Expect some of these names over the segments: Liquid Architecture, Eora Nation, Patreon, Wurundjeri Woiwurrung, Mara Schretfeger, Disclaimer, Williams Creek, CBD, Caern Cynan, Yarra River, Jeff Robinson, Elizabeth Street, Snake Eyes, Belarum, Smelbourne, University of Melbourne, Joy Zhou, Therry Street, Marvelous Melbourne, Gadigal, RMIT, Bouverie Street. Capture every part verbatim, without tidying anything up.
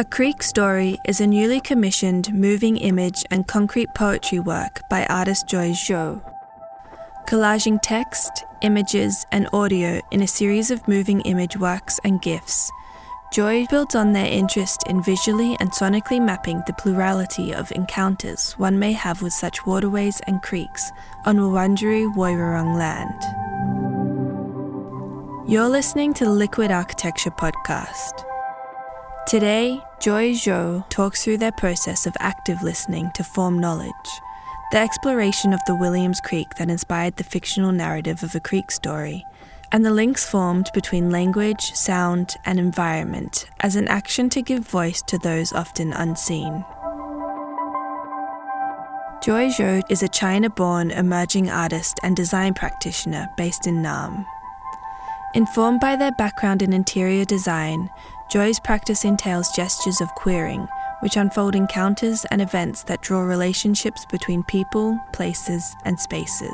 A Creek Story is a newly commissioned moving image and concrete poetry work by artist Joy Zhou, collaging text, images and audio in a series of moving image works and GIFs. Joy builds on their interest in visually and sonically mapping the plurality of encounters one may have with such waterways and creeks on Wurundjeri Woiwurrung land. You're listening to the Liquid Architecture podcast. Today, Joy Zhou talks through their process of active listening to form knowledge, the exploration of the Williams Creek that inspired the fictional narrative of A Creek Story, and the links formed between language, sound, and environment as an action to give voice to those often unseen. Joy Zhou is a China-born emerging artist and design practitioner based in Nam. Informed by their background in interior design, Joy's practice entails gestures of queering, which unfold encounters and events that draw relationships between people, places, and spaces.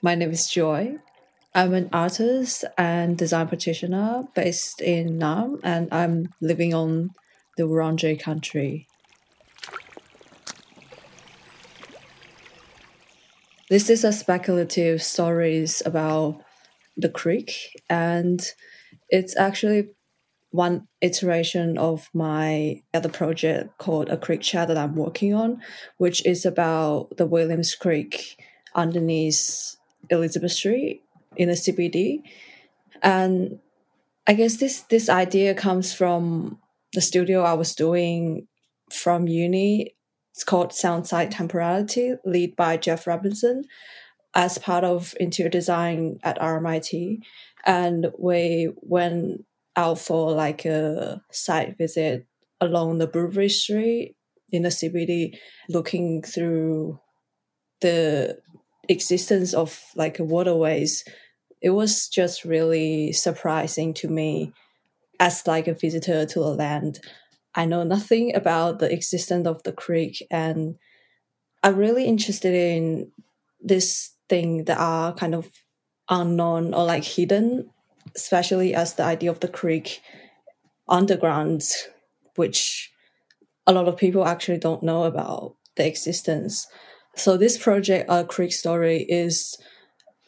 My name is Joy. I'm an artist and design practitioner based in Nam, and I'm living on the Wurundjeri country. This is a speculative stories about the creek, and it's actually one iteration of my other project called A Creek Chat that I'm working on, which is about the Williams Creek underneath Elizabeth Street in the C B D. And I guess this this idea comes from the studio I was doing from uni. It's called Soundside Temporality, led by Jeff Robinson, as part of interior design at R M I T. And we went out for like a site visit along the Bouverie Street in the C B D, looking through the existence of like waterways. It was just really surprising to me as like a visitor to the land. I know nothing about the existence of the creek, and I'm really interested in this thing that are kind of unknown or like hidden, especially as the idea of the creek underground, which a lot of people actually don't know about the existence. So this project, A Creek Story, is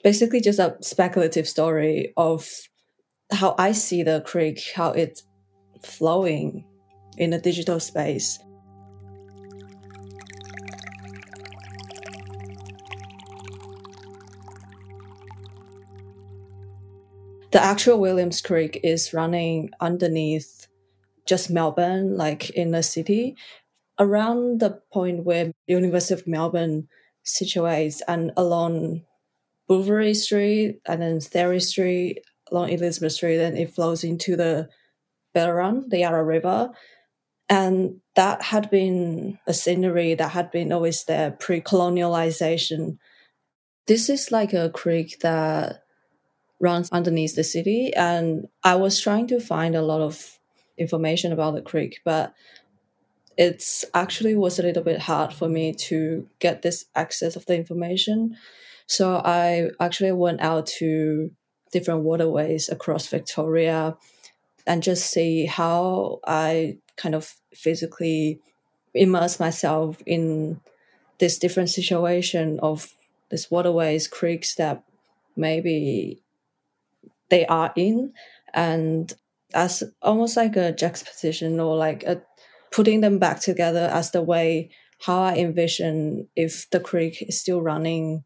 basically just a speculative story of how I see the creek, how it's flowing in a digital space. The actual Williams Creek is running underneath just Melbourne, like in the city, around the point where the University of Melbourne situates, and along Bouverie Street and then Therry Street, along Elizabeth Street, then it flows into the Belarum, the Yarra River. And that had been a scenery that had been always there pre-colonialization. This is like a creek that runs underneath the city, and I was trying to find a lot of information about the creek, but it's actually was a little bit hard for me to get this access of the information. So I actually went out to different waterways across Victoria and just see how I kind of physically immerse myself in this different situation of these waterways, creeks that maybe they are in. And as almost like a juxtaposition or like a putting them back together as the way how I envision if the creek is still running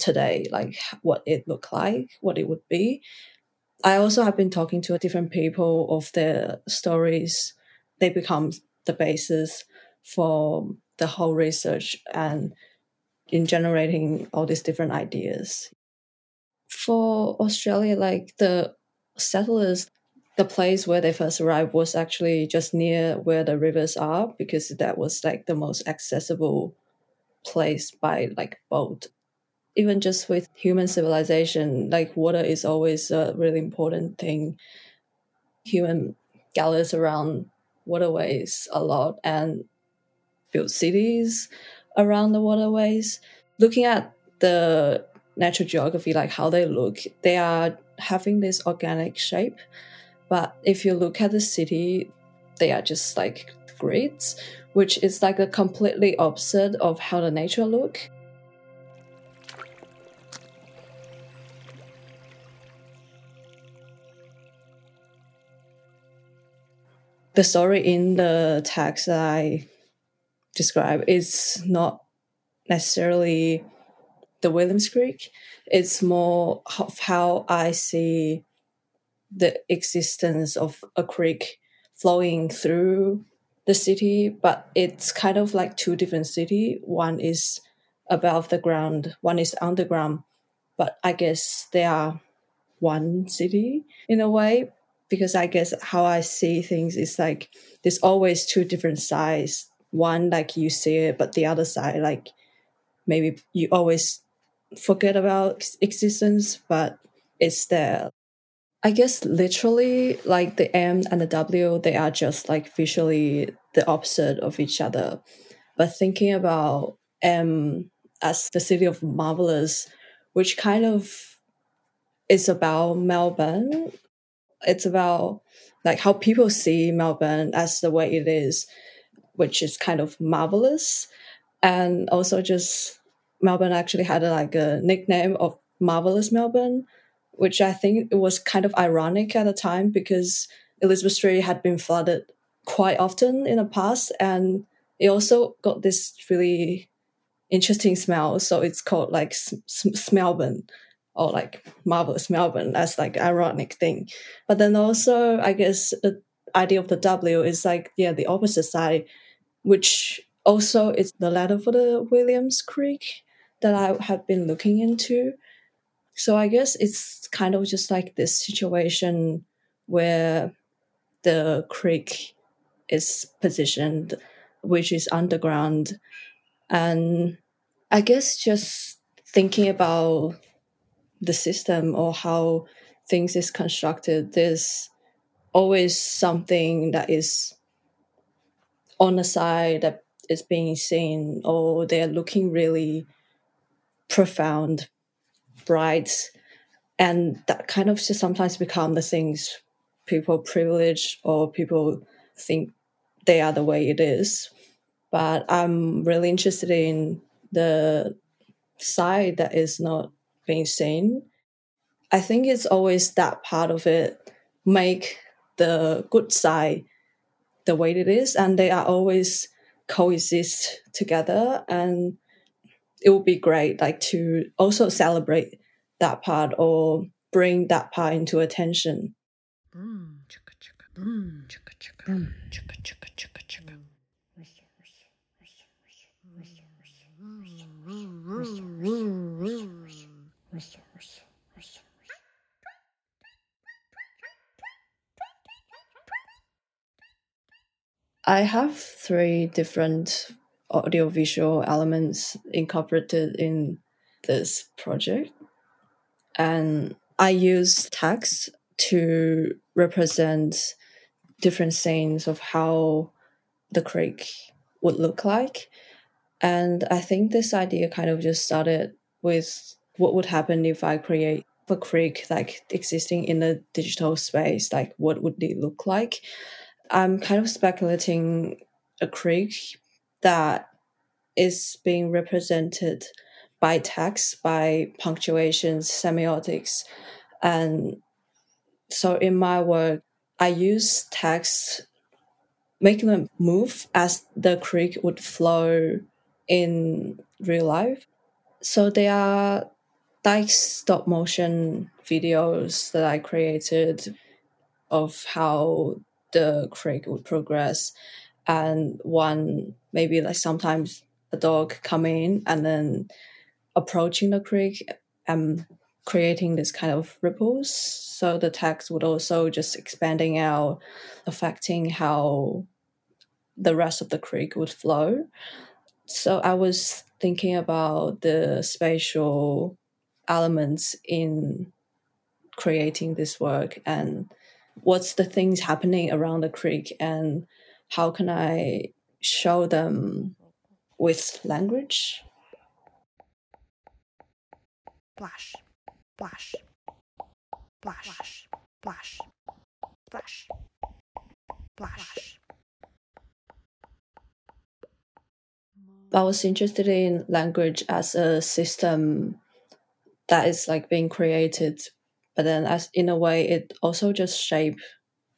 today, like what it looked like, what it would be. I also have been talking to different people of their stories. They become the basis for the whole research and in generating all these different ideas. For Australia, like the settlers, the place where they first arrived was actually just near where the rivers are, because that was like the most accessible place by like boat. Even just with human civilization, like water is always a really important thing. Human gathers around waterways a lot, and built cities around the waterways. Looking at the natural geography, like how they look, they are having this organic shape. But if you look at the city, they are just like grids, which is like a completely opposite of how the nature look. The story in the text that I describe is not necessarily the Williams Creek. It's more of how I see the existence of a creek flowing through the city, but it's kind of like two different cities. One is above the ground, one is underground, but I guess they are one city in a way, because I guess how I see things is like there's always two different sides. One, like you see it, but the other side, like maybe you always forget about existence, but it's there. I guess literally, like the M and the W, they are just like visually the opposite of each other. But thinking about M as the city of Marvelous, which kind of is about Melbourne. It's about like how people see Melbourne as the way it is, which is kind of marvelous. And also just Melbourne actually had a, like a nickname of Marvelous Melbourne, which I think it was kind of ironic at the time because Elizabeth Street had been flooded quite often in the past. And it also got this really interesting smell. So it's called like S- S- Smelbourne. Or like Marvelous Melbourne as like ironic thing. But then also I guess the idea of the W is like, yeah, the opposite side, which also is the letter for the Williams Creek that I have been looking into. So I guess it's kind of just like this situation where the creek is positioned, which is underground. And I guess just thinking about the system or how things is constructed, there's always something that is on the side that is being seen, or they're looking really profound, bright, and that kind of just sometimes become the things people privilege or people think they are the way it is. But I'm really interested in the side that is not being seen. I think it's always that part of it make the good side the way it is, and they are always coexist together, and it would be great like to also celebrate that part or bring that part into attention. Mm. Mm. Mm. Mm. I have three different audiovisual elements incorporated in this project, and I use text to represent different scenes of how the creek would look like. And I think this idea kind of just started with what would happen if I create a creek like existing in a digital space, like what would it look like? I'm kind of speculating a creek that is being represented by text, by punctuations, semiotics. And so in my work, I use text, making them move as the creek would flow in real life. So they are like stop motion videos that I created of how the creek would progress, and one maybe like sometimes a dog coming in and then approaching the creek and creating this kind of ripples. So the text would also just expanding out, affecting how the rest of the creek would flow. So I was thinking about the spatial elements in creating this work, and what's the things happening around the creek and how can I show them with language. Flash, flash, flash, flash, flash, flash, flash. I was interested in language as a system that is like being created, but then as in a way it also just shapes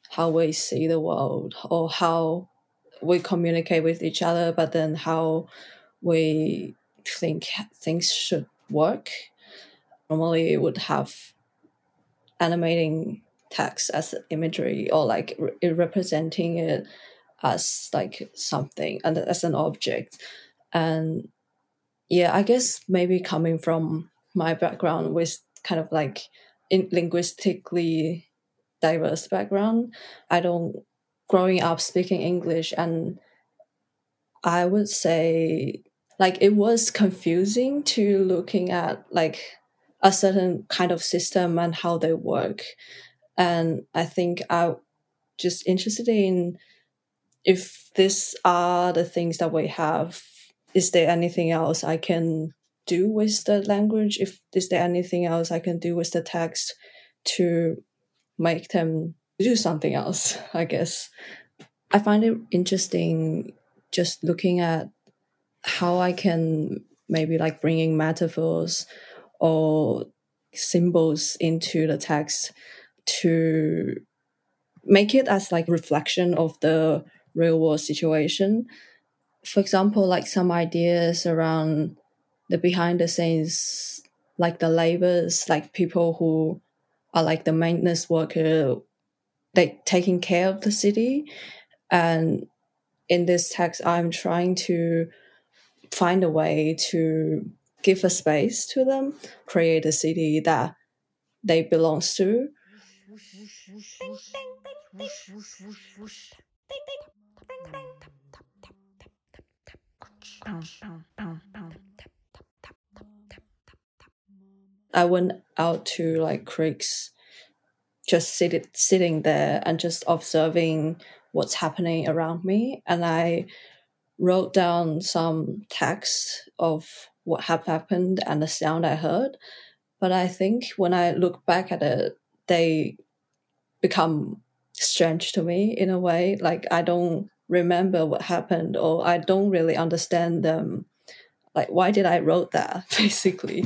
how we see the world or how we communicate with each other, but then how we think things should work. Normally it would have animating text as imagery or like re- representing it as like something and as an object. And yeah, I guess maybe coming from my background with kind of like in linguistically diverse background, I don't growing up speaking English, and I would say like it was confusing to looking at like a certain kind of system and how they work. And I think I'm just interested in if these are the things that we have, is there anything else I can do with the language? If is there anything else I can do with the text to make them do something else, I guess. I find it interesting just looking at how I can maybe like bringing metaphors or symbols into the text to make it as like reflection of the real world situation. For example, like some ideas around the behind the scenes, like the laborers, like people who are like the maintenance worker, they taking care of the city. And in this text, I'm trying to find a way to give a space to them, create a city that they belong to. I went out to like creeks, just sit, sitting there and just observing what's happening around me. And I wrote down some text of what had happened and the sound I heard. But I think when I look back at it, they become strange to me in a way. Like I don't remember what happened, or I don't really understand them. Like, why did I wrote that, basically?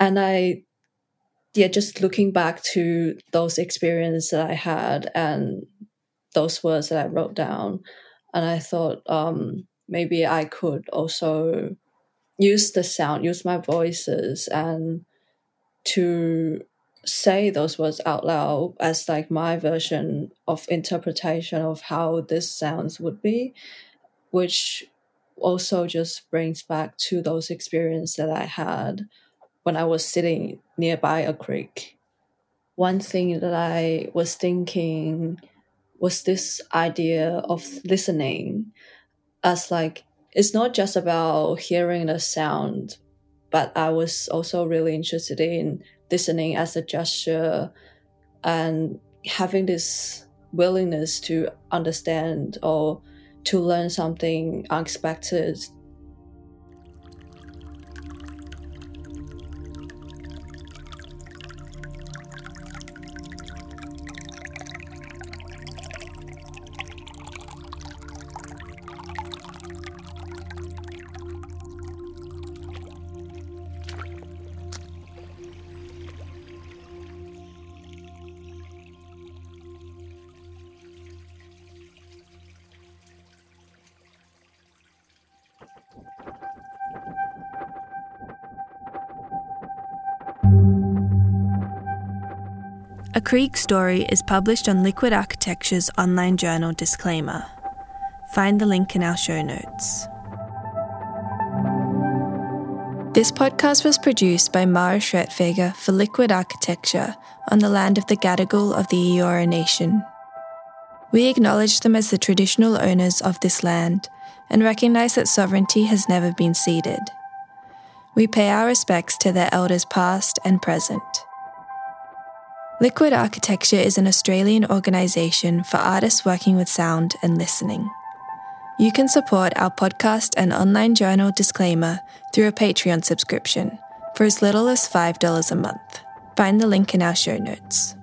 And I, yeah, just looking back to those experiences that I had and those words that I wrote down, and I thought um, maybe I could also use the sound, use my voices, and to say those words out loud as like my version of interpretation of how this sounds would be, which also just brings back to those experiences that I had when I was sitting nearby a creek. One thing that I was thinking was this idea of listening as like, it's not just about hearing the sound, but I was also really interested in listening as a gesture and having this willingness to understand or to learn something unexpected. A Creek Story is published on Liquid Architecture's online journal Disclaimer. Find the link in our show notes. This podcast was produced by Mara Schretfeger for Liquid Architecture on the land of the Gadigal of the Eora Nation. We acknowledge them as the traditional owners of this land and recognise that sovereignty has never been ceded. We pay our respects to their elders past and present. Liquid Architecture is an Australian organisation for artists working with sound and listening. You can support our podcast and online journal Disclaimer through a Patreon subscription for as little as five dollars a month. Find the link in our show notes.